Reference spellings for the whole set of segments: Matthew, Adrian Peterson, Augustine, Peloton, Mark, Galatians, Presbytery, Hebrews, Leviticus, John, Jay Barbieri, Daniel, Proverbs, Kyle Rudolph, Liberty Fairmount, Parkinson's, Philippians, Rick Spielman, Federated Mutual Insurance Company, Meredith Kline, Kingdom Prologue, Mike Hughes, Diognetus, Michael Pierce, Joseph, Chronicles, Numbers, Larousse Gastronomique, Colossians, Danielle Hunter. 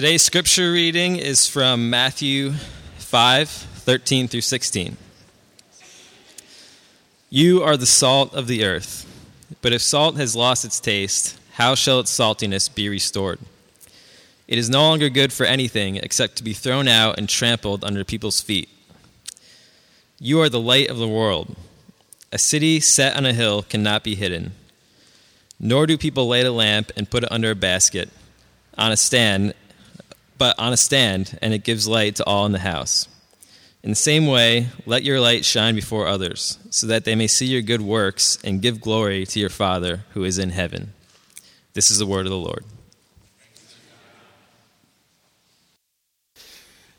Today's scripture reading is from Matthew 5:13 through 16. You are the salt of the earth, but if salt has lost its taste, how shall its saltiness be restored? It is no longer good for anything except to be thrown out and trampled under people's feet. You are the light of the world. A city set on a hill cannot be hidden. Nor do people light a lamp and put it under a basket, on a stand, and it gives light to all in the house. In the same way, let your light shine before others, so that they may see your good works and give glory to your Father who is in heaven. This is the word of the Lord.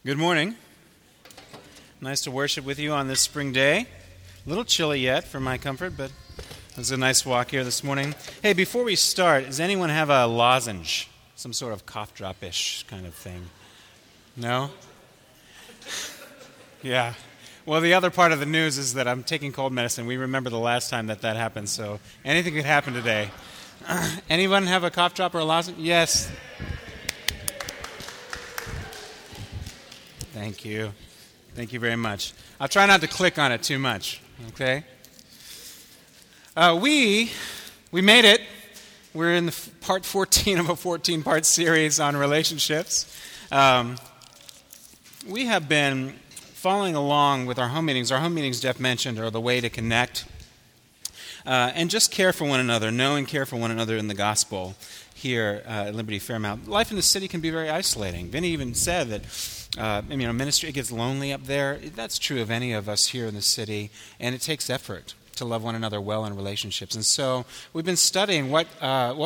Good morning. Nice to worship with you on this spring day. A little chilly yet for my comfort, but it was a nice walk here this morning. Hey, before we start, does anyone have a lozenge? Some sort of cough drop-ish kind of thing. No? Yeah. Well, the other part of the news is that I'm taking cold medicine. We remember the last time that happened, so anything could happen today. Anyone have a cough drop or a lozenge? Yes. Thank you. Thank you very much. I'll try not to click on it too much, okay? We made it. We're in the part 14 of a 14-part series on relationships. We have been following along with our home meetings. Our home meetings, Jeff mentioned, are the way to connect and just care for one another, know and care for one another in the gospel here at Liberty Fairmount. Life in the city can be very isolating. Vinny even said that ministry, it gets lonely up there. That's true of any of us here in the city, and it takes effort to love one another well in relationships. And so we've been studying what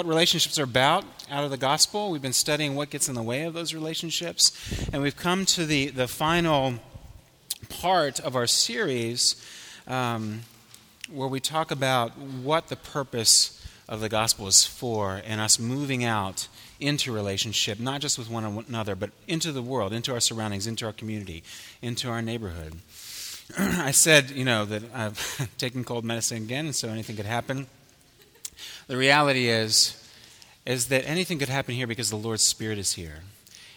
relationships are about out of the gospel. We've been studying what gets in the way of those relationships. And we've come to the final part of our series where we talk about what the purpose of the gospel is for and us moving out into relationship, not just with one another, but into the world, into our surroundings, into our community, into our neighborhood. I said, that I've taken cold medicine again, and so anything could happen. The reality is that anything could happen here because the Lord's Spirit is here.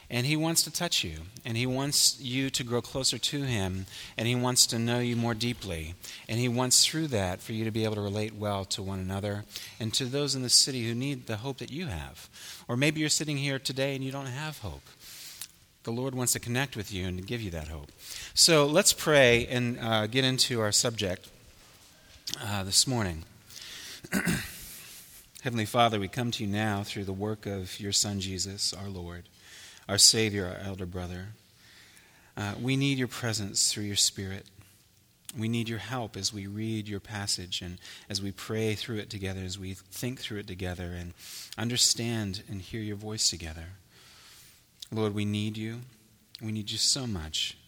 And He wants to touch you, and He wants you to grow closer to Him, and He wants to know you more deeply. And He wants, through that, for you to be able to relate well to one another and to those in the city who need the hope that you have. Or maybe you're sitting here today and you don't have hope. The Lord wants to connect with you and to give you that hope. So let's pray and get into our subject this morning. Heavenly Father, we come to you now through the work of your Son Jesus, our Lord, our Savior, our elder brother. We need your presence through your Spirit. We need your help as we read your passage and as we pray through it together, as we think through it together and understand and hear your voice together. Lord, we need you. We need you so much.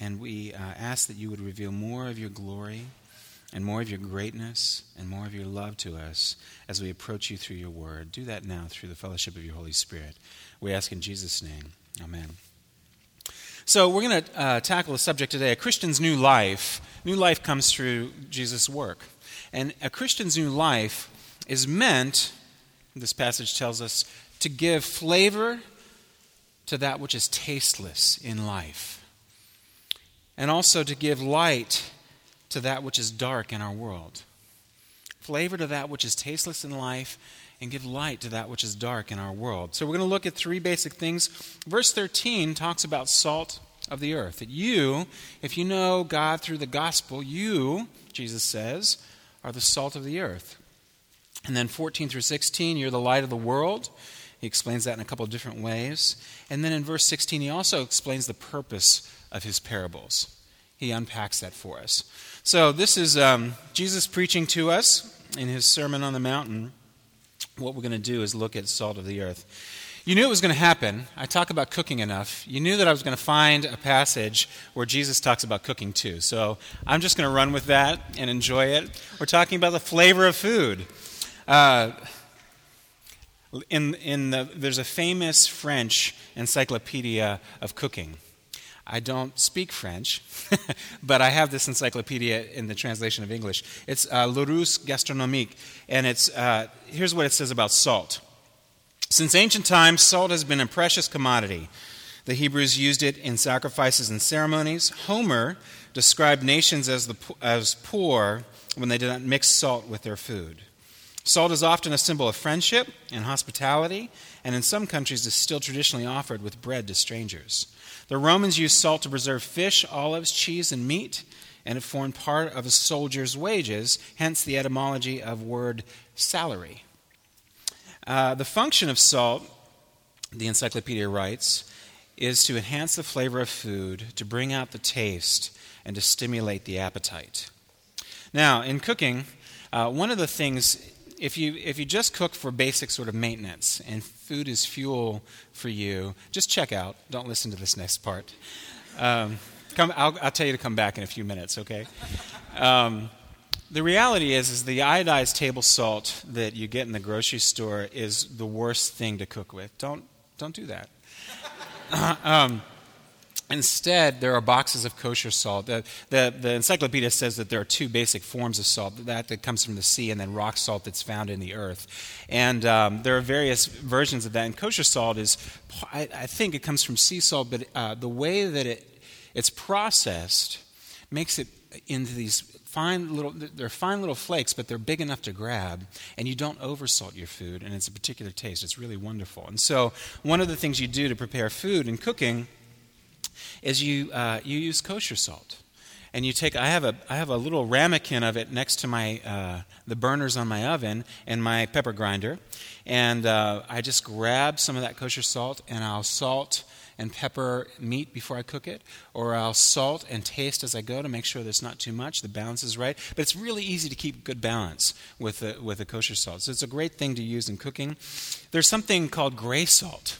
And we ask that you would reveal more of your glory and more of your greatness and more of your love to us as we approach you through your word. Do that now through the fellowship of your Holy Spirit. We ask in Jesus' name. Amen. So we're going to tackle a subject today, a Christian's new life. New life comes through Jesus' work. And a Christian's new life is meant, this passage tells us, to give flavor to that which is tasteless in life, and also to give light to that which is dark in our world. Flavor to that which is tasteless in life, and give light to that which is dark in our world. So we're going to look at three basic things. Verse 13 talks about salt of the earth. That you, if you know God through the gospel, you, Jesus says, are the salt of the earth. And then 14 through 16, you're the light of the world. He explains that in a couple of different ways. And then in verse 16, he also explains the purpose of his parables. He unpacks that for us. So this is Jesus preaching to us in his Sermon on the Mountain. What we're going to do is look at salt of the earth. You knew it was going to happen. I talk about cooking enough. You knew that I was going to find a passage where Jesus talks about cooking too. So I'm just going to run with that and enjoy it. We're talking about the flavor of food. There's a famous French encyclopedia of cooking. I don't speak French, but I have this encyclopedia in the translation of English. It's Larousse Gastronomique, and here's what it says about salt. Since ancient times, salt has been a precious commodity. The Hebrews used it in sacrifices and ceremonies. Homer described nations as poor when they did not mix salt with their food. Salt is often a symbol of friendship and hospitality, and in some countries is still traditionally offered with bread to strangers. The Romans used salt to preserve fish, olives, cheese, and meat, and it formed part of a soldier's wages, hence the etymology of word salary. The function of salt, the encyclopedia writes, is to enhance the flavor of food, to bring out the taste, and to stimulate the appetite. Now, in cooking, one of the things, if you just cook for basic sort of maintenance, and food is fuel for you, just check out. Don't listen to this next part. I'll tell you to come back in a few minutes, okay? The reality is the iodized table salt that you get in the grocery store is the worst thing to cook with. Don't do that. Instead, there are boxes of kosher salt. The encyclopedia says that there are two basic forms of salt, that comes from the sea, and then rock salt that's found in the earth. And there are various versions of that. And kosher salt is, I think it comes from sea salt, but the way that it's processed makes it into these fine little flakes, but they're big enough to grab, and you don't oversalt your food, and it's a particular taste. It's really wonderful. And so one of the things you do to prepare food and cooking is you use kosher salt. And you take, I have a little ramekin of it next to my the burners on my oven and my pepper grinder, and I just grab some of that kosher salt, and I'll salt and pepper meat before I cook it, or I'll salt and taste as I go to make sure there's not too much, the balance is right. But it's really easy to keep good balance with the kosher salt. So it's a great thing to use in cooking. There's something called gray salt.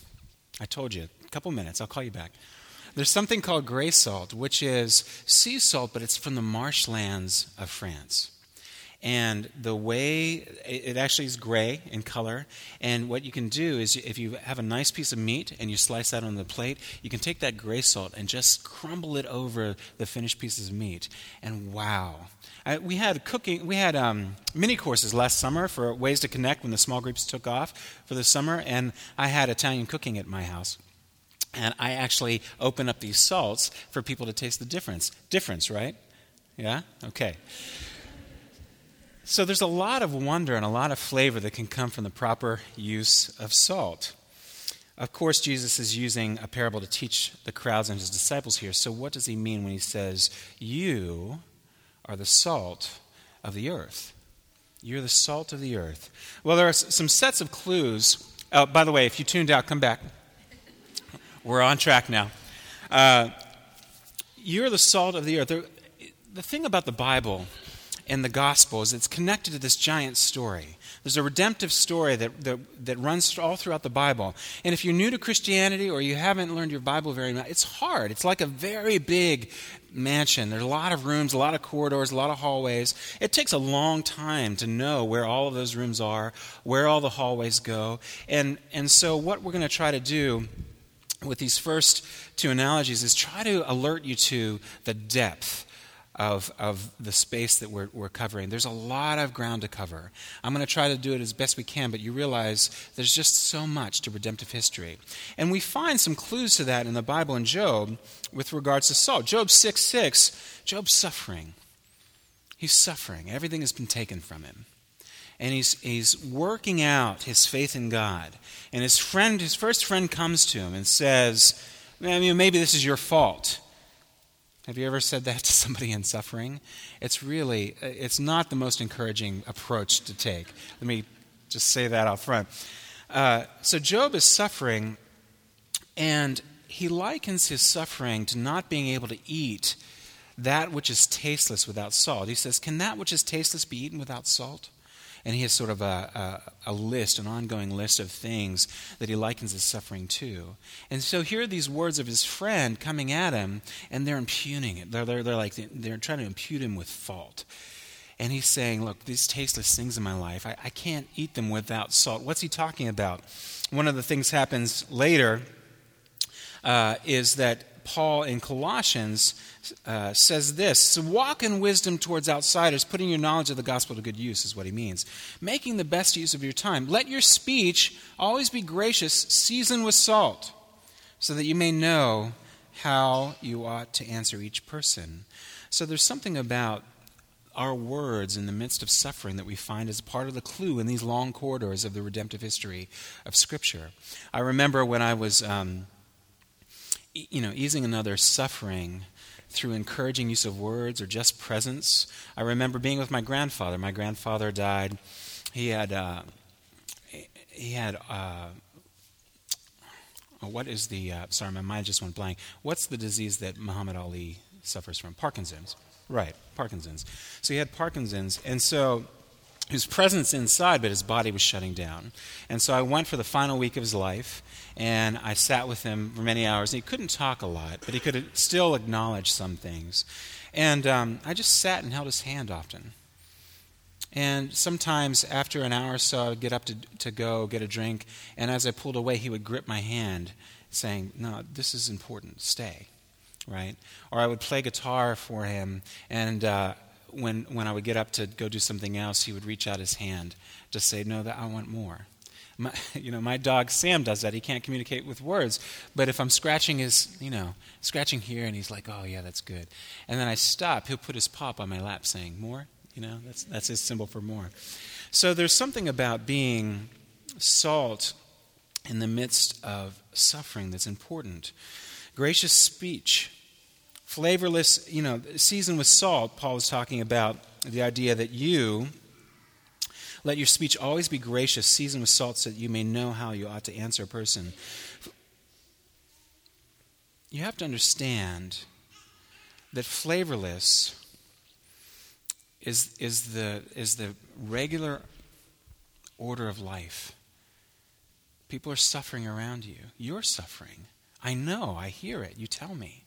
I told you, a couple minutes, I'll call you back. There's something called gray salt, which is sea salt, but it's from the marshlands of France. And the way, it actually is gray in color, and what you can do is if you have a nice piece of meat and you slice that on the plate, you can take that gray salt and just crumble it over the finished pieces of meat, and wow. We had mini courses last summer for Ways to Connect when the small groups took off for the summer, and I had Italian cooking at my house. And I actually open up these salts for people to taste the difference. Difference, right? Yeah? Okay. So there's a lot of wonder and a lot of flavor that can come from the proper use of salt. Of course, Jesus is using a parable to teach the crowds and his disciples here. So what does he mean when he says, "You are the salt of the earth"? You're the salt of the earth. Well, there are some sets of clues. By the way, if you tuned out, come back. We're on track now. You're the salt of the earth. The thing about the Bible and the gospel is it's connected to this giant story. There's a redemptive story that runs all throughout the Bible. And if you're new to Christianity or you haven't learned your Bible very much, it's hard. It's like a very big mansion. There's a lot of rooms, a lot of corridors, a lot of hallways. It takes a long time to know where all of those rooms are, where all the hallways go. And so what we're going to try to do with these first two analogies is try to alert you to the depth of the space that we're covering. There's a lot of ground to cover. I'm going to try to do it as best we can, but you realize there's just so much to redemptive history. And we find some clues to that in the Bible and Job with regards to salt. Job 6:6, Job's suffering. He's suffering. Everything has been taken from him. And he's working out his faith in God. And his first friend comes to him and says, maybe this is your fault. Have you ever said that to somebody in suffering? It's not the most encouraging approach to take. Let me just say that out front. So Job is suffering, and he likens his suffering to not being able to eat that which is tasteless without salt. He says, "Can that which is tasteless be eaten without salt?" And he has sort of a list, an ongoing list of things that he likens his suffering to. And so here are these words of his friend coming at him, and they're impugning it. They're trying to impute him with fault. And he's saying, "Look, these tasteless things in my life, I can't eat them without salt." What's he talking about? One of the things happens later is that Paul in Colossians says this, "So walk in wisdom towards outsiders, putting your knowledge of the gospel to good use," is what he means. "Making the best use of your time. Let your speech always be gracious, seasoned with salt, so that you may know how you ought to answer each person." So there's something about our words in the midst of suffering that we find as part of the clue in these long corridors of the redemptive history of Scripture. I remember when I was, easing another suffering through encouraging use of words or just presence. I remember being with my grandfather. My grandfather died. My mind just went blank. What's the disease that Muhammad Ali suffers from? Parkinson's. Right, Parkinson's. So he had Parkinson's, and so his presence inside, but his body was shutting down. And so I went for the final week of his life, and I sat with him for many hours. And he couldn't talk a lot, but he could still acknowledge some things. And I just sat and held his hand often. And sometimes after an hour or so, I would get up to go get a drink, and as I pulled away, he would grip my hand, saying, "No, this is important, stay." Right? Or I would play guitar for him, and when I would get up to go do something else, he would reach out his hand to say, "No, I want more." My dog Sam does that. He can't communicate with words, but if I'm scratching his, scratching here, and he's like, "Oh yeah, that's good," and then I stop, he'll put his paw on my lap, saying, "More." That's his symbol for more. So there's something about being salt in the midst of suffering that's important. Gracious speech, flavorless, seasoned with salt. Paul is talking about the idea that you let your speech always be gracious, seasoned with salt, so that you may know how you ought to answer a person. You have to understand that flavorless is the regular order of life. People are suffering around you. You're suffering. I know, I hear it, you tell me.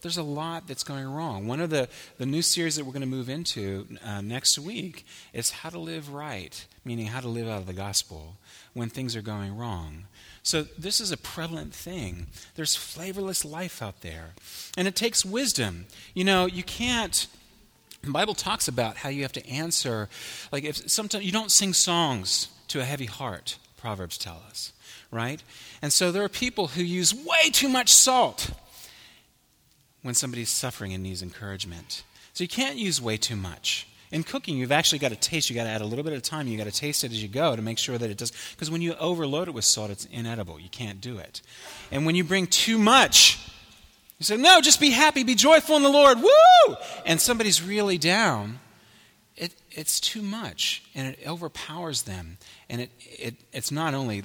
There's a lot that's going wrong. One of the new series that we're going to move into next week is how to live right, meaning how to live out of the gospel when things are going wrong. So this is a prevalent thing. There's flavorless life out there. And it takes wisdom. You can't... The Bible talks about how you have to answer. Like, if sometimes you don't sing songs to a heavy heart, Proverbs tell us. Right? And so there are people who use way too much salt when somebody's suffering and needs encouragement. So you can't use way too much. In cooking, you've actually got to taste. You've got to add a little bit at a time. You've got to taste it as you go to make sure that it does. Because when you overload it with salt, it's inedible. You can't do it. And when you bring too much, you say, "No, just be happy, be joyful in the Lord, woo!" And somebody's really down. It's too much, and it overpowers them. And it's not only...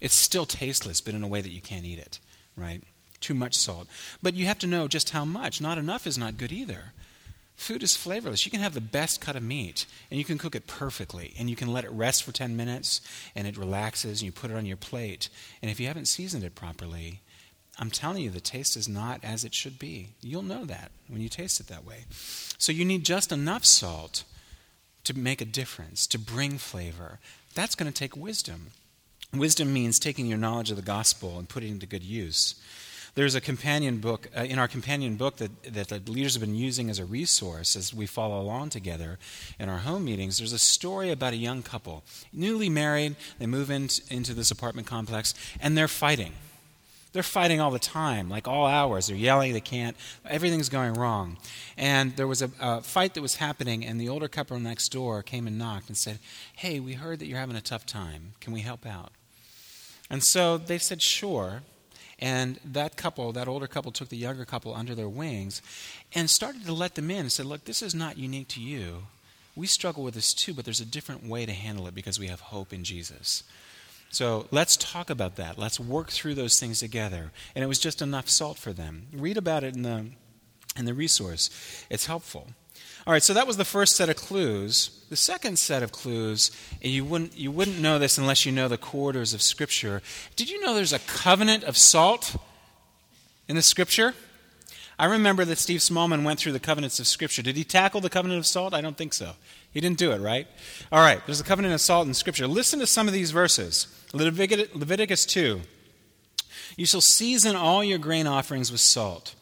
It's still tasteless, but in a way that you can't eat it, right? Too much salt. But you have to know just how much. Not enough is not good either. Food is flavorless. You can have the best cut of meat, and you can cook it perfectly, and you can let it rest for 10 minutes, and it relaxes, and you put it on your plate. And if you haven't seasoned it properly, I'm telling you, the taste is not as it should be. You'll know that when you taste it that way. So you need just enough salt to make a difference, to bring flavor. That's going to take wisdom. Wisdom means taking your knowledge of the gospel and putting it to good use. There's a companion book, in our companion book that the leaders have been using as a resource as we follow along together in our home meetings. There's a story about a young couple, newly married. They move into this apartment complex, and they're fighting. They're fighting all the time, like all hours. They're yelling, they can't. Everything's going wrong. And there was a fight that was happening, and the older couple next door came and knocked and said, "Hey, we heard that you're having a tough time. Can we help out?" And so they said, "Sure." And that older couple took the younger couple under their wings and started to let them in and said, "Look, this is not unique to you. We struggle with this too, but there's a different way to handle it because we have hope in Jesus. So let's talk about that. Let's work through those things together." And it was just enough salt for them. Read about it in the resource. It's helpful. All right, so that was the first set of clues. The second set of clues, and you wouldn't know this unless you know the corridors of Scripture. Did you know there's a covenant of salt in the Scripture? I remember that Steve Smallman went through the covenants of Scripture. Did he tackle the covenant of salt? I don't think so. He didn't do it, right? All right, there's a covenant of salt in Scripture. Listen to some of these verses. Leviticus 2. You shall season all your grain offerings with salt.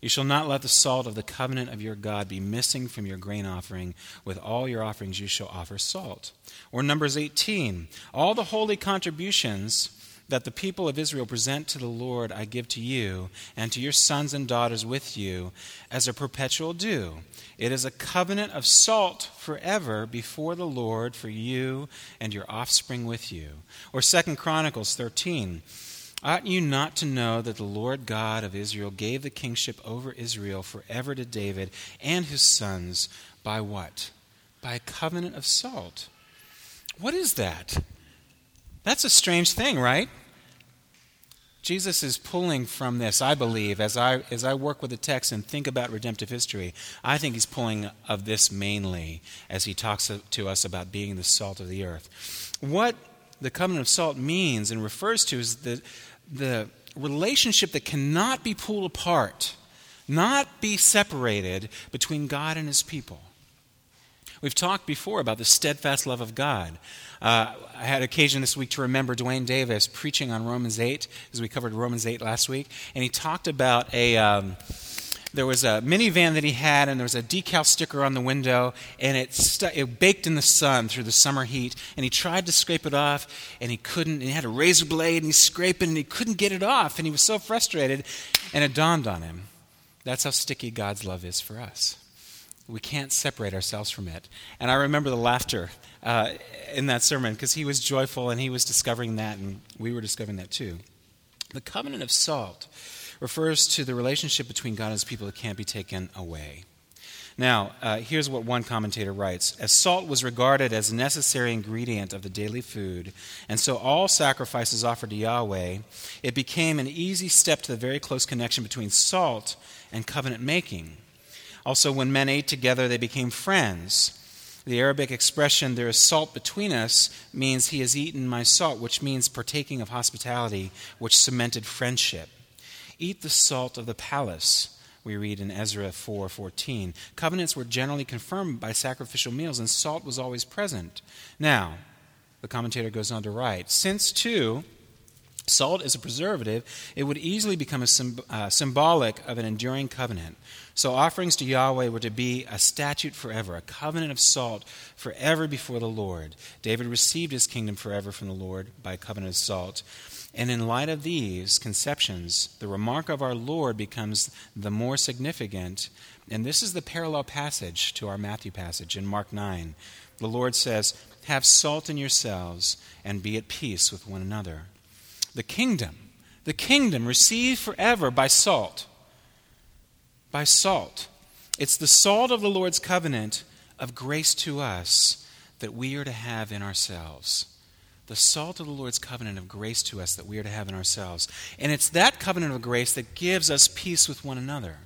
You shall not let the salt of the covenant of your God be missing from your grain offering. With all your offerings you shall offer salt. Or Numbers 18, all the holy contributions that the people of Israel present to the Lord I give to you and to your sons and daughters with you as a perpetual due. It is a covenant of salt forever before the Lord for you and your offspring with you. Or 2 Chronicles 13, ought you not to know that the Lord God of Israel gave the kingship over Israel forever to David and his sons by what? By a covenant of salt. What is that? That's a strange thing, right? Jesus is pulling from this, I believe, as I work with the text and think about redemptive history. I think he's pulling of this mainly as he talks to us about being the salt of the earth. What the covenant of salt means and refers to is the relationship that cannot be pulled apart, not be separated between God and his people. We've talked before about the steadfast love of God. I had occasion this week to remember Dwayne Davis preaching on Romans 8, as we covered Romans 8 last week, and he talked about there was a minivan that he had, and there was a decal sticker on the window, and it baked in the sun through the summer heat, and he tried to scrape it off, and he couldn't, and he had a razor blade, and he's scraping, and he couldn't get it off, and he was so frustrated, and it dawned on him. That's how sticky God's love is for us. We can't separate ourselves from it. And I remember the laughter in that sermon, because he was joyful, and he was discovering that, and we were discovering that too. The covenant of salt refers to the relationship between God and his people that can't be taken away. Now, here's what one commentator writes. As salt was regarded as a necessary ingredient of the daily food, and so all sacrifices offered to Yahweh, it became an easy step to the very close connection between salt and covenant making. Also, when men ate together, they became friends. The Arabic expression, there is salt between us, means he has eaten my salt, which means partaking of hospitality, which cemented friendship. Eat the salt of the palace, we read in Ezra 4:14. Covenants were generally confirmed by sacrificial meals, and salt was always present. Now, the commentator goes on to write, since, too, salt is a preservative, it would easily become symbolic of an enduring covenant. So offerings to Yahweh were to be a statute forever, a covenant of salt forever before the Lord. David received his kingdom forever from the Lord by a covenant of salt. And in light of these conceptions, the remark of our Lord becomes the more significant. And this is the parallel passage to our Matthew passage in Mark 9. The Lord says, have salt in yourselves and be at peace with one another. The kingdom received forever by salt. By salt. It's the salt of the Lord's covenant of grace to us that we are to have in ourselves. The salt of the Lord's covenant of grace to us that we are to have in ourselves. And it's that covenant of grace that gives us peace with one another.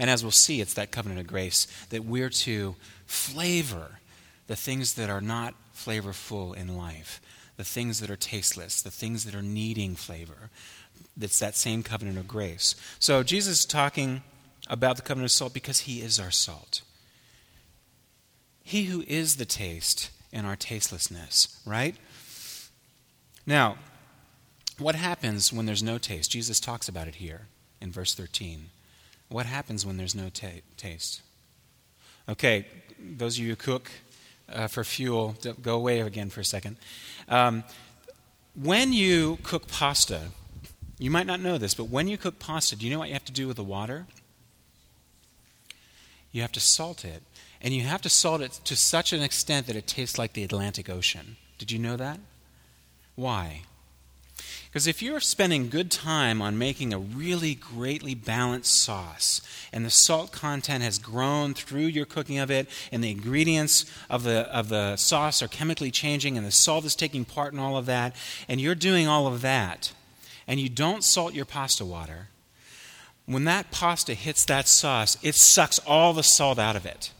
And as we'll see, it's that covenant of grace that we're to flavor the things that are not flavorful in life. The things that are tasteless, the things that are needing flavor. It's that same covenant of grace. So Jesus is talking about the covenant of salt because he is our salt. He who is the taste in our tastelessness, right? Now, what happens when there's no taste? Jesus talks about it here in verse 13. What happens when there's no taste? Okay, those of you who cook, for fuel, go away again for a second. When you cook pasta, you might not know this, but when you cook pasta, do you know what you have to do with the water? You have to salt it. And you have to salt it to such an extent that it tastes like the Atlantic Ocean. Did you know that? Why? Because if you're spending good time on making a really greatly balanced sauce and the salt content has grown through your cooking of it and the ingredients of the sauce are chemically changing and the salt is taking part in all of that and you're doing all of that and you don't salt your pasta water, when that pasta hits that sauce, it sucks all the salt out of it.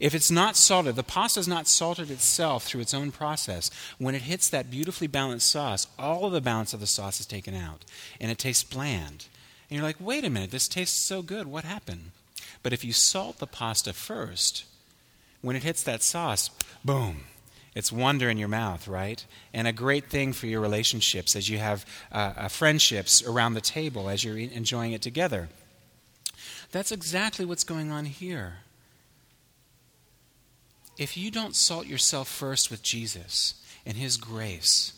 If it's not salted, the pasta is not salted itself through its own process. When it hits that beautifully balanced sauce, all of the balance of the sauce is taken out, and it tastes bland. And you're like, wait a minute, this tastes so good, what happened? But if you salt the pasta first, when it hits that sauce, boom, It's wonder in your mouth, right? And a great thing for your relationships as you have friendships around the table, as you're enjoying it together. That's exactly what's going on here. If you don't salt yourself first with Jesus and his grace,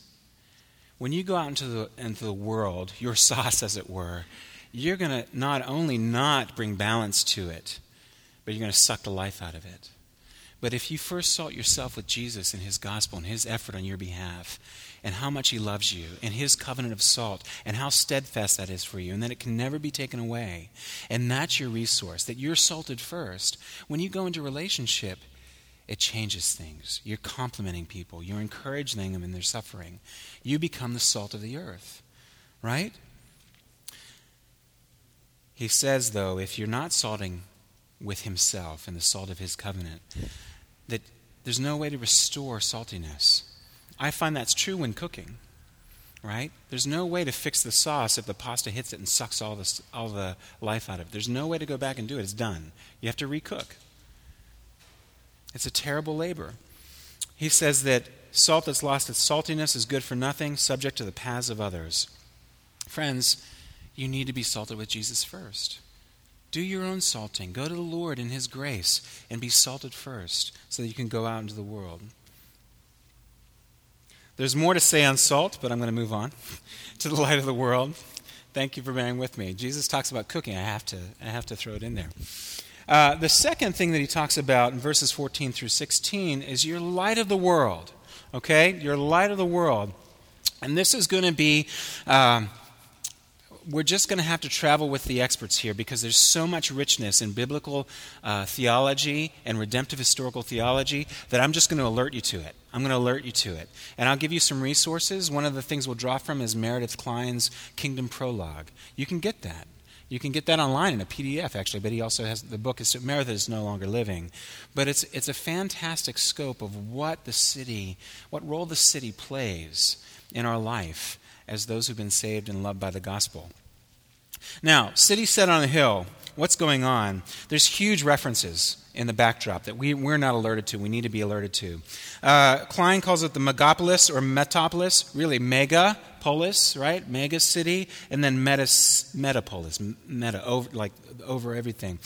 when you go out into the world, your sauce, as it were, you're going to not only not bring balance to it, but you're going to suck the life out of it. But if you first salt yourself with Jesus and his gospel and his effort on your behalf and how much he loves you and his covenant of salt and how steadfast that is for you and that it can never be taken away, and that's your resource, that you're salted first, when you go into relationship, it changes things. You're complimenting people. You're encouraging them in their suffering. You become the salt of the earth, right? He says, though, if you're not salting with himself and the salt of his covenant, that there's no way to restore saltiness. I find that's true when cooking, right? There's no way to fix the sauce if the pasta hits it and sucks all the life out of it. There's no way to go back and do it. It's done. You have to recook. It's a terrible labor. He says that salt that's lost its saltiness is good for nothing, subject to the paths of others. Friends, you need to be salted with Jesus first. Do your own salting. Go to the Lord in his grace and be salted first so that you can go out into the world. There's more to say on salt, but I'm going to move on to the light of the world. Thank you for bearing with me. Jesus talks about cooking. I have to throw it in there. The second thing that he talks about in verses 14 through 16 is your light of the world. Okay? Your light of the world. And this is going to be... We're just going to have to travel with the experts here because there's so much richness in biblical theology and redemptive historical theology that I'm just going to alert you to it. And I'll give you some resources. One of the things we'll draw from is Meredith Kline's Kingdom Prologue. You can get that. You can get that online in a PDF, actually, but he also has the book. Meredith is no longer living. But it's a fantastic scope of what role the city plays in our life as those who've been saved and loved by the gospel. Now, city set on a hill, what's going on? There's huge references in the backdrop that we're not alerted to, we need to be alerted to. Klein calls it the megapolis or metopolis, really megapolis, right? Mega city, and then metapolis, meta, over everything.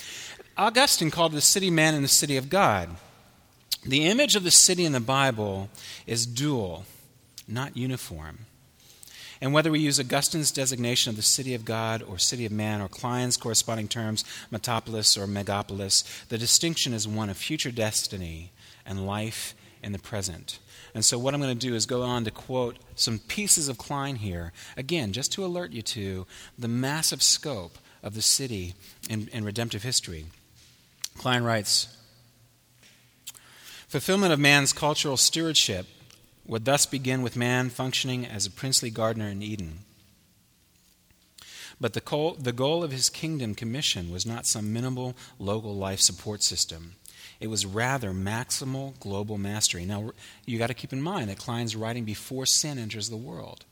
Augustine called it the city man and the city of God. The image of the city in the Bible is dual, not uniform. And whether we use Augustine's designation of the city of God or city of man or Klein's corresponding terms, metopolis or megapolis, the distinction is one of future destiny and life in the present. And so what I'm going to do is go on to quote some pieces of Klein here, again, just to alert you to the massive scope of the city in redemptive history. Klein writes, "Fulfillment of man's cultural stewardship would thus begin with man functioning as a princely gardener in Eden. But the goal of his kingdom commission was not some minimal local life support system. It was rather maximal global mastery." Now, you got to keep in mind that Klein's writing before sin enters the world.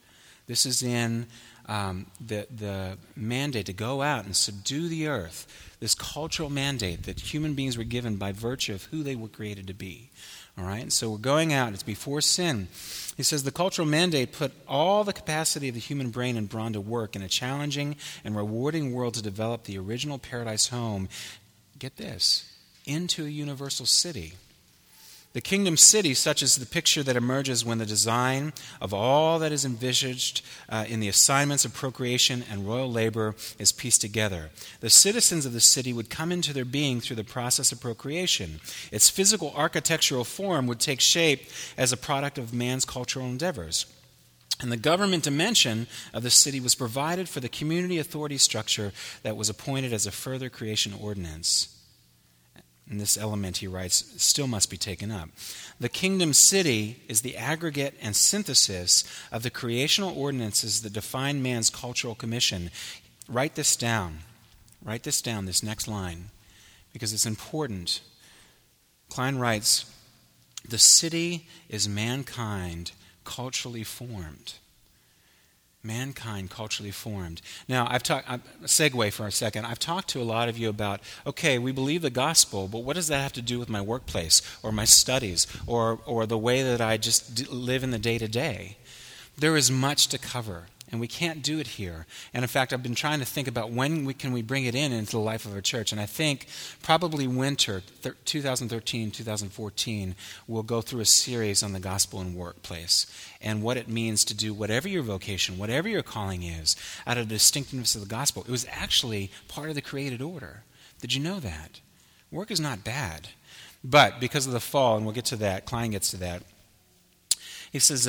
This is in the mandate to go out and subdue the earth, this cultural mandate that human beings were given by virtue of who they were created to be. All right, and so we're going out. It's before sin. He says, "The cultural mandate put all the capacity of the human brain and brawn to work in a challenging and rewarding world to develop the original paradise home," get this, "into a universal city. The kingdom city, such as the picture that emerges when the design of all that is envisaged in the assignments of procreation and royal labor is pieced together. The citizens of the city would come into their being through the process of procreation. Its physical architectural form would take shape as a product of man's cultural endeavors. And the government dimension of the city was provided for the community authority structure that was appointed as a further creation ordinance." And this element, he writes, still must be taken up. "The kingdom city is the aggregate and synthesis of the creational ordinances that define man's cultural commission." Write this down. Write this down, this next line, because it's important. Klein writes, "The city is mankind culturally formed." mankind culturally formed. Now, I've talked, segue for a second, I've talked to a lot of you about, okay, we believe the gospel, but what does that have to do with my workplace or my studies or the way that I just live in the day-to-day? There is much to cover, and we can't do it here. And in fact, I've been trying to think about when we, can we bring it in into the life of a church, and I think probably winter 2013, 2014, we'll go through a series on the gospel and workplace and what it means to do whatever your vocation, whatever your calling is, out of the distinctiveness of the gospel. It was actually part of the created order. Did you know that? Work is not bad. But because of the fall, and we'll get to that, Klein gets to that, he says...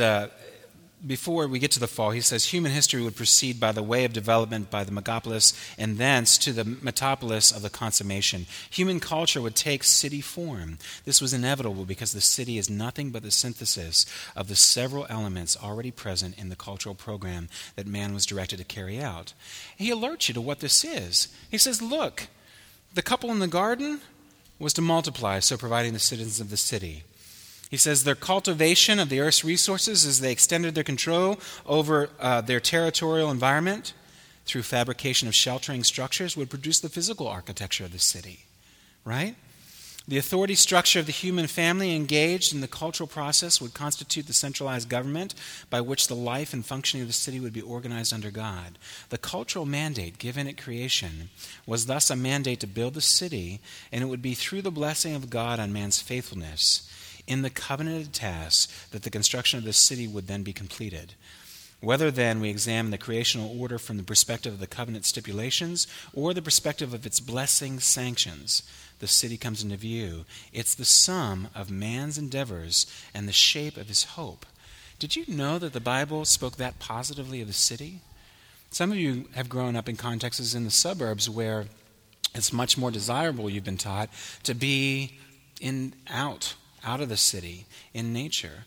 Before we get to the fall, he says, human history would proceed by the way of development by the megapolis and thence to the metapolis of the consummation. Human culture would take city form. This was inevitable because the city is nothing but the synthesis of the several elements already present in the cultural program that man was directed to carry out. He alerts you to what this is. He says, look, the couple in the garden was to multiply, so providing the citizens of the city. He says their cultivation of the earth's resources as they extended their control over their territorial environment through fabrication of sheltering structures would produce the physical architecture of the city, right? The authority structure of the human family engaged in the cultural process would constitute the centralized government by which the life and functioning of the city would be organized under God. The cultural mandate given at creation was thus a mandate to build the city, and it would be through the blessing of God on man's faithfulness in the covenanted task that the construction of the city would then be completed. Whether then we examine the creational order from the perspective of the covenant stipulations or the perspective of its blessing sanctions, the city comes into view. It's the sum of man's endeavors and the shape of his hope. Did you know that the Bible spoke that positively of the city? Some of you have grown up in contexts in the suburbs where it's much more desirable, you've been taught, to be out of the city, in nature.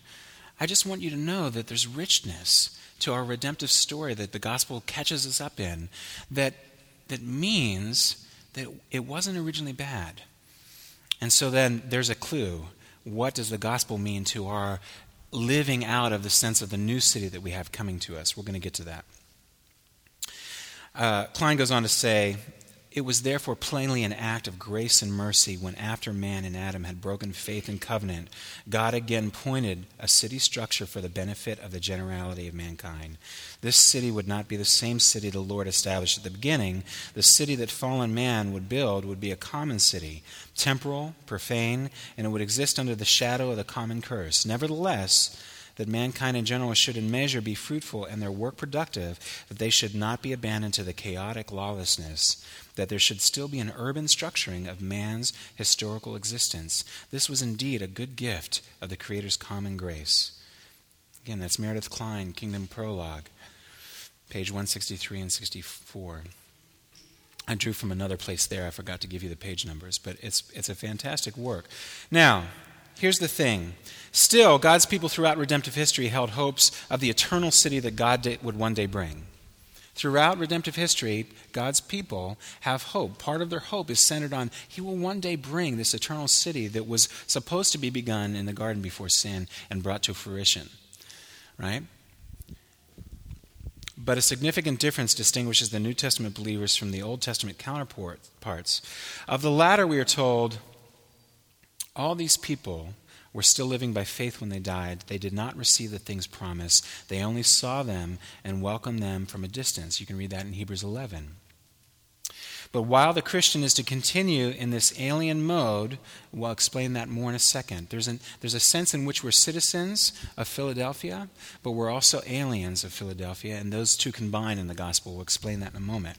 I just want you to know that there's richness to our redemptive story that the gospel catches us up in, that means that it wasn't originally bad. And so then there's a clue. What does the gospel mean to our living out of the sense of the new city that we have coming to us? We're going to get to that. Kline goes on to say, it was therefore plainly an act of grace and mercy when after man and Adam had broken faith and covenant, God again pointed a city structure for the benefit of the generality of mankind. This city would not be the same city the Lord established at the beginning. The city that fallen man would build would be a common city, temporal, profane, and it would exist under the shadow of the common curse. Nevertheless, that mankind in general should in measure be fruitful and their work productive, that they should not be abandoned to the chaotic lawlessness, that there should still be an urban structuring of man's historical existence. This was indeed a good gift of the Creator's common grace. Again, that's Meredith Kline, Kingdom Prologue, page 163 and 64. I drew from another place there. I forgot to give you the page numbers, but it's a fantastic work. Now, here's the thing. Still, God's people throughout redemptive history held hopes of the eternal city that God would one day bring. Throughout redemptive history, God's people have hope. Part of their hope is centered on He will one day bring this eternal city that was supposed to be begun in the garden before sin and brought to fruition, right? But a significant difference distinguishes the New Testament believers from the Old Testament counterparts. Of the latter, we are told, all these people were still living by faith when they died. They did not receive the things promised. They only saw them and welcomed them from a distance. You can read that in Hebrews 11. But while the Christian is to continue in this alien mode, we'll explain that more in a second. There's a sense in which we're citizens of Philadelphia, but we're also aliens of Philadelphia, and those two combine in the gospel. We'll explain that in a moment.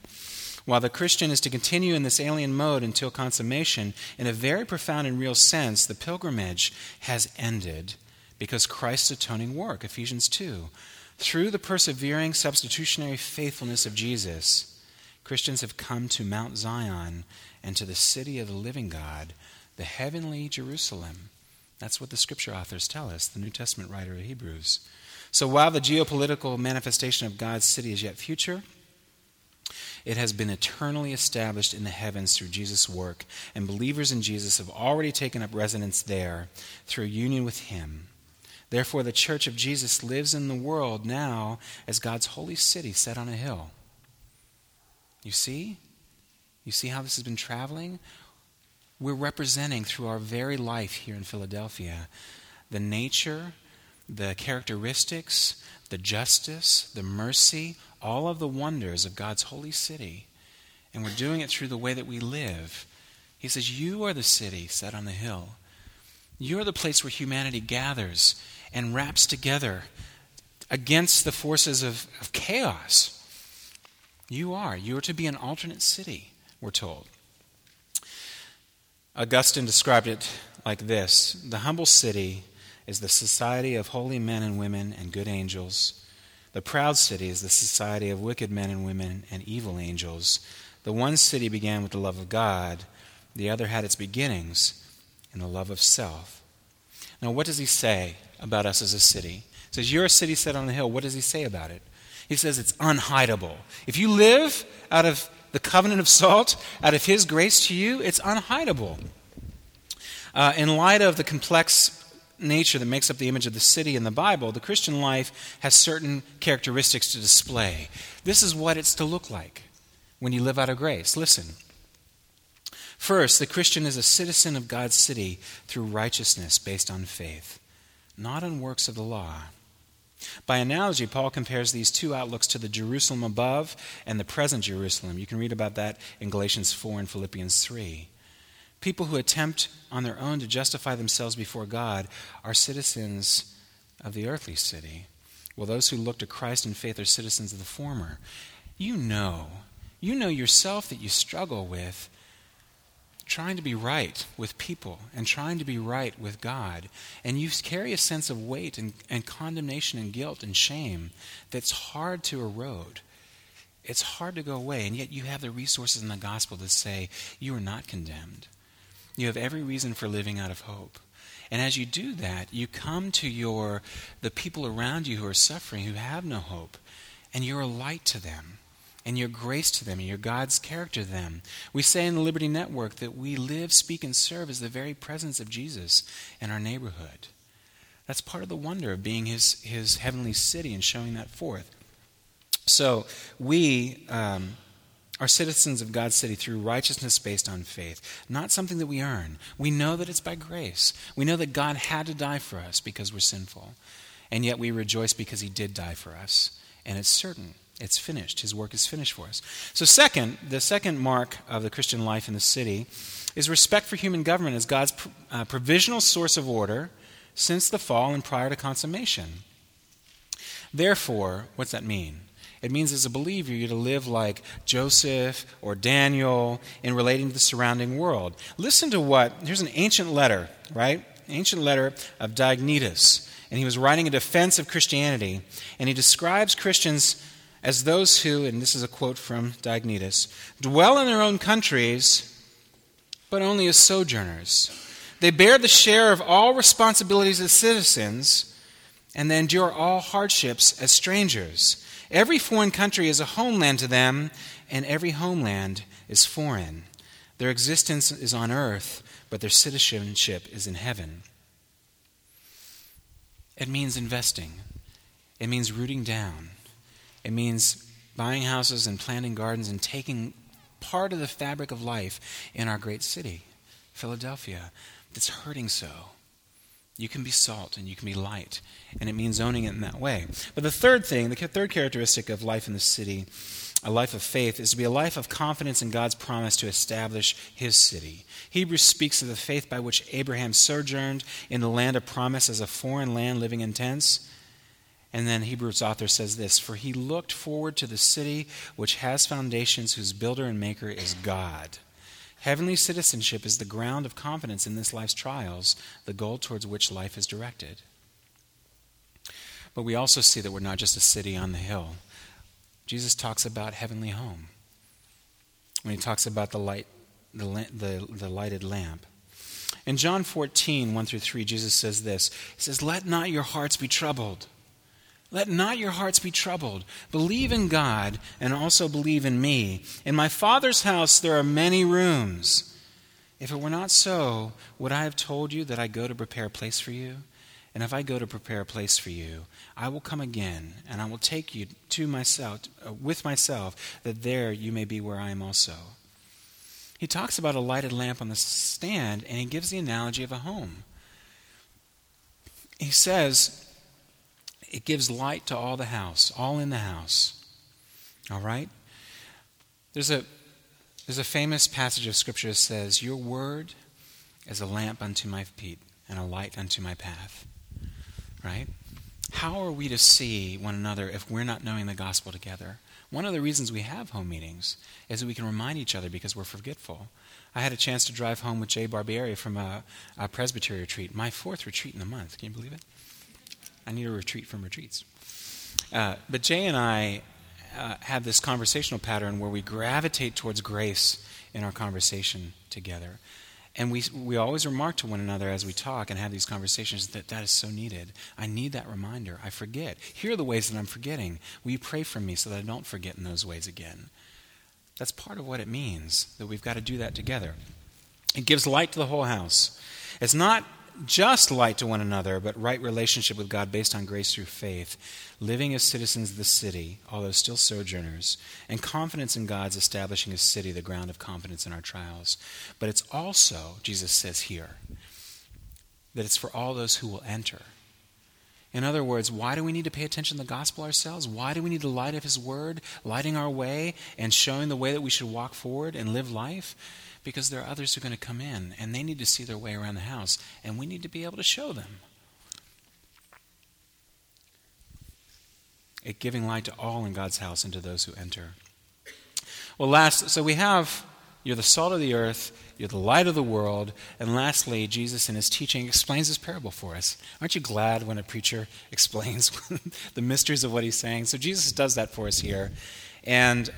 While the Christian is to continue in this alien mode until consummation, in a very profound and real sense, the pilgrimage has ended because Christ's atoning work, Ephesians 2, through the persevering substitutionary faithfulness of Jesus, Christians have come to Mount Zion and to the city of the living God, the heavenly Jerusalem. That's what the scripture authors tell us, the New Testament writer of Hebrews. So while the geopolitical manifestation of God's city is yet future, it has been eternally established in the heavens through Jesus' work, and believers in Jesus have already taken up residence there through union with Him. Therefore, the church of Jesus lives in the world now as God's holy city set on a hill. You see? You see how this has been traveling? We're representing through our very life here in Philadelphia the nature, the characteristics, the justice, the mercy, all of the wonders of God's holy city. And we're doing it through the way that we live. He says, you are the city set on the hill. You're the place where humanity gathers and wraps together against the forces of chaos. You are. You're to be an alternate city, we're told. Augustine described it like this. The humble city is the society of holy men and women and good angels. The proud city is the society of wicked men and women and evil angels. The one city began with the love of God. The other had its beginnings in the love of self. Now, what does he say about us as a city? He says, you're a city set on a hill. What does he say about it? He says it's unhideable. If you live out of the covenant of salt, out of his grace to you, it's unhideable. In light of the complex nature that makes up the image of the city in the Bible, the Christian life has certain characteristics to display. This is what it's to look like when you live out of grace. Listen. First, the Christian is a citizen of God's city through righteousness based on faith, not on works of the law. By analogy, Paul compares these two outlooks to the Jerusalem above and the present Jerusalem. You can read about that in Galatians 4 and Philippians 3. People who attempt on their own to justify themselves before God are citizens of the earthly city, while those who look to Christ in faith are citizens of the former. You know yourself that you struggle with trying to be right with people and trying to be right with God. And you carry a sense of weight and condemnation and guilt and shame that's hard to erode. It's hard to go away, and yet you have the resources in the gospel to say you are not condemned. You have every reason for living out of hope. And as you do that, you come to the people around you who are suffering, who have no hope, and you're a light to them, and you're grace to them, and you're God's character to them. We say in the Liberty Network that we live, speak, and serve as the very presence of Jesus in our neighborhood. That's part of the wonder of being his heavenly city and showing that forth. So we are citizens of God's city through righteousness based on faith, not something that we earn. We know that it's by grace. We know that God had to die for us because we're sinful, and yet we rejoice because he did die for us, and it's certain. It's finished. His work is finished for us. So second, the second mark of the Christian life in the city is respect for human government as God's provisional source of order since the fall and prior to consummation. Therefore, what's that mean? It means as a believer, you're to live like Joseph or Daniel in relating to the surrounding world. Listen to here's an ancient letter, right? Ancient letter of Diognetus. And he was writing a defense of Christianity. And he describes Christians as those who, and this is a quote from Diognetus, dwell in their own countries, but only as sojourners. They bear the share of all responsibilities as citizens, and they endure all hardships as strangers. Every foreign country is a homeland to them, and every homeland is foreign. Their existence is on earth, but their citizenship is in heaven. It means investing. It means rooting down. It means buying houses and planting gardens and taking part of the fabric of life in our great city, Philadelphia, that's hurting so. You can be salt and you can be light, and it means owning it in that way. But the third thing, the third characteristic of life in the city, a life of faith, is to be a life of confidence in God's promise to establish his city. Hebrews speaks of the faith by which Abraham sojourned in the land of promise as a foreign land living in tents. And then Hebrews author says this, for he looked forward to the city which has foundations, whose builder and maker is God. Heavenly citizenship is the ground of confidence in this life's trials, the goal towards which life is directed. But we also see that we're not just a city on the hill. Jesus talks about heavenly home when he talks about the light, the lighted lamp. In John 14, 1 through 3, Jesus says this. He says, let not your hearts be troubled. Let not your hearts be troubled. Believe in God and also believe in me. In my Father's house there are many rooms. If it were not so, would I have told you that I go to prepare a place for you? And if I go to prepare a place for you, I will come again, and I will take you to myself, with myself, that there you may be where I am also." He talks about a lighted lamp on the stand, and he gives the analogy of a home. He says it gives light to all the house, all in the house. All right? There's a famous passage of Scripture that says, "Your word is a lamp unto my feet and a light unto my path." Right? How are we to see one another if we're not knowing the gospel together? One of the reasons we have home meetings is that we can remind each other because we're forgetful. I had a chance to drive home with Jay Barbieri from a Presbytery retreat, my fourth retreat in the month. Can you believe it? I need a retreat from retreats. But Jay and I have this conversational pattern where we gravitate towards grace in our conversation together. And we always remark to one another as we talk and have these conversations that is so needed. I need that reminder. I forget. Here are the ways that I'm forgetting. Will you pray for me so that I don't forget in those ways again? That's part of what it means, that we've got to do that together. It gives light to the whole house. It's not just light to one another, but right relationship with God based on grace through faith, living as citizens of the city, although still sojourners, and confidence in God's establishing His city, the ground of confidence in our trials. But it's also, Jesus says here, that it's for all those who will enter. In other words, why do we need to pay attention to the gospel ourselves? Why do we need the light of His word, lighting our way and showing the way that we should walk forward and live life? Because there are others who are going to come in, and they need to see their way around the house, and we need to be able to show them. It giving light to all in God's house and to those who enter. Well, so we have, you're the salt of the earth, you're the light of the world, and lastly, Jesus in His teaching explains this parable for us. Aren't you glad when a preacher explains the mysteries of what he's saying? So Jesus does that for us here, and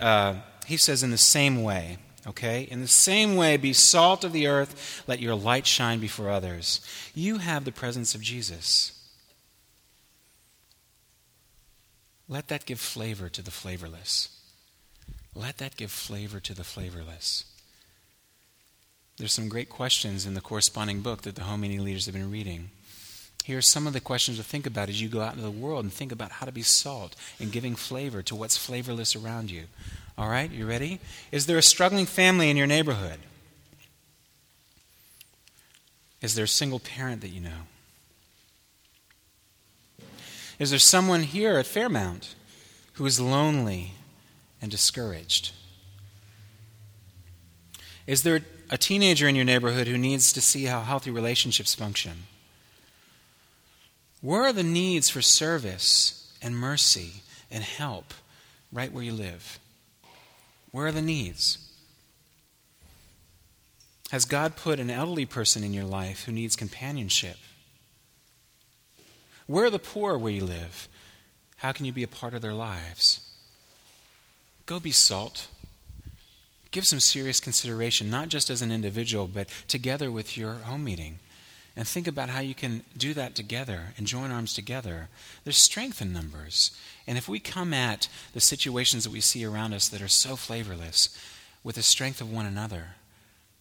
He says in the same way, okay? "In the same way, be salt of the earth, let your light shine before others." You have the presence of Jesus. Let that give flavor to the flavorless. Let that give flavor to the flavorless. There's some great questions in the corresponding book that the home meeting leaders have been reading. Here are some of the questions to think about as you go out into the world and think about how to be salt and giving flavor to what's flavorless around you. All right, you ready? Is there a struggling family in your neighborhood? Is there a single parent that you know? Is there someone here at Fairmount who is lonely and discouraged? Is there a teenager in your neighborhood who needs to see how healthy relationships function? Where are the needs for service and mercy and help right where you live? Where are the needs? Has God put an elderly person in your life who needs companionship? Where are the poor where you live? How can you be a part of their lives? Go be salt. Give some serious consideration, not just as an individual, but together with your home meeting. And think about how you can do that together and join arms together. There's strength in numbers. And if we come at the situations that we see around us that are so flavorless with the strength of one another,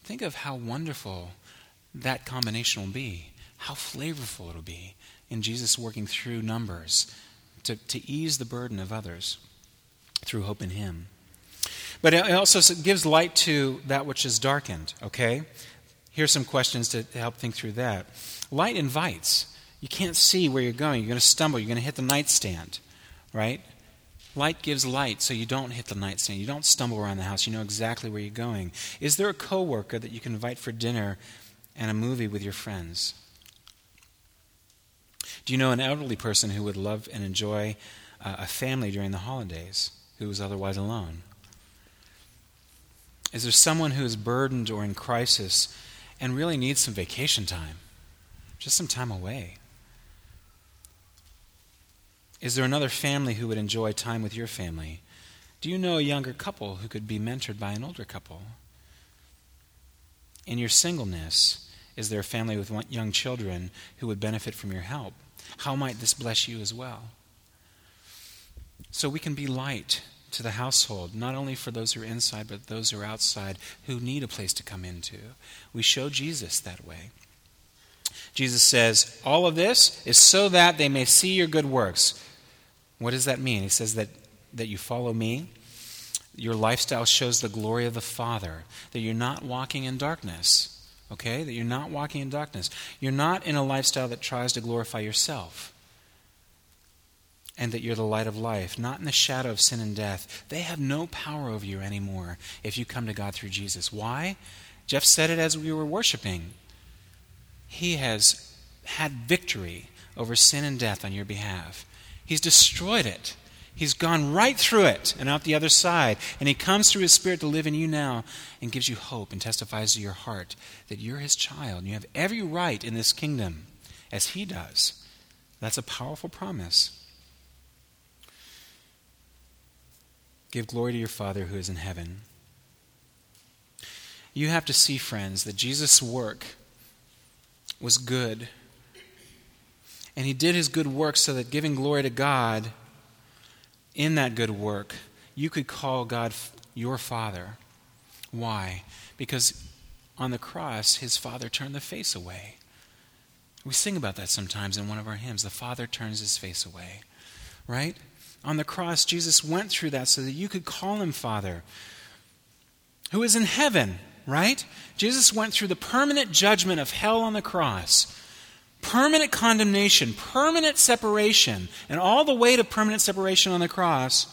think of how wonderful that combination will be, how flavorful it'll be in Jesus working through numbers to ease the burden of others through hope in Him. But it also gives light to that which is darkened, okay? Here's some questions to help think through that. Light invites. You can't see where you're going. You're going to stumble. You're going to hit the nightstand, right? Light gives light so you don't hit the nightstand. You don't stumble around the house. You know exactly where you're going. Is there a coworker that you can invite for dinner and a movie with your friends? Do you know an elderly person who would love and enjoy a family during the holidays who is otherwise alone? Is there someone who is burdened or in crisis and really needs some vacation time, just some time away? Is there another family who would enjoy time with your family? Do you know a younger couple who could be mentored by an older couple? In your singleness, is there a family with young children who would benefit from your help? How might this bless you as well? So we can be light to the household, not only for those who are inside, but those who are outside who need a place to come into. We show Jesus that way. Jesus says, all of this is so that they may see your good works. What does that mean? He says that you follow me. Your lifestyle shows the glory of the Father, that you're not walking in darkness. Okay? That you're not walking in darkness. You're not in a lifestyle that tries to glorify yourself. And that you're the light of life, not in the shadow of sin and death. They have no power over you anymore if you come to God through Jesus. Why? Jeff said it as we were worshiping. He has had victory over sin and death on your behalf. He's destroyed it. He's gone right through it and out the other side. And he comes through his Spirit to live in you now and gives you hope and testifies to your heart that you're his child. And you have every right in this kingdom as he does. That's a powerful promise. Give glory to your Father who is in heaven. You have to see, friends, that Jesus' work was good. And he did his good work so that giving glory to God in that good work, you could call God your Father. Why? Because on the cross, his Father turned the face away. We sing about that sometimes in one of our hymns. The Father turns his face away. Right? On the cross, Jesus went through that so that you could call him Father, who is in heaven, right? Jesus went through the permanent judgment of hell on the cross, permanent condemnation, permanent separation, and all the weight of permanent separation on the cross,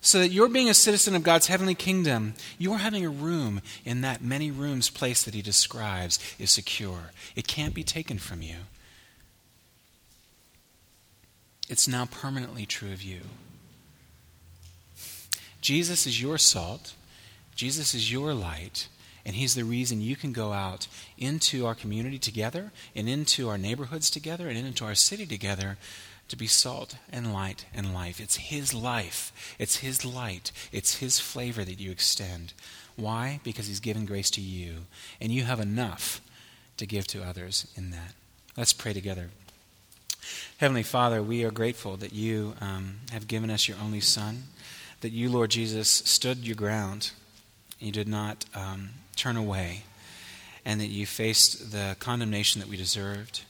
so that you're being a citizen of God's heavenly kingdom, you're having a room in that many rooms place that he describes is secure. It can't be taken from you. It's now permanently true of you. Jesus is your salt. Jesus is your light. And he's the reason you can go out into our community together and into our neighborhoods together and into our city together to be salt and light and life. It's his life. It's his light. It's his flavor that you extend. Why? Because he's given grace to you. And you have enough to give to others in that. Let's pray together. Heavenly Father, we are grateful that you have given us your only Son, that you, Lord Jesus, stood your ground. You did not turn away, and that you faced the condemnation that we deserved,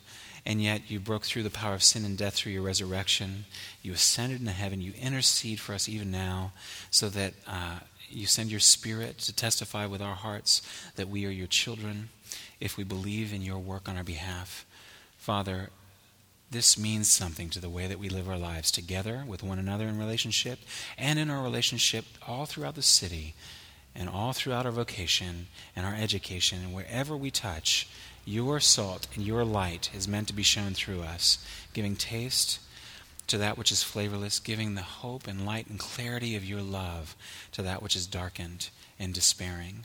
and yet you broke through the power of sin and death through your resurrection. You ascended into heaven. You intercede for us even now so that you send your Spirit to testify with our hearts that we are your children if we believe in your work on our behalf. Father, this means something to the way that we live our lives together with one another in relationship and in our relationship all throughout the city and all throughout our vocation and our education and wherever we touch, your salt and your light is meant to be shown through us, giving taste to that which is flavorless, giving the hope and light and clarity of your love to that which is darkened and despairing.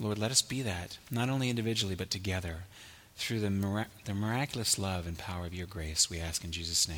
Lord, let us be that, not only individually but together, through the miraculous love and power of your grace, we ask in Jesus' name.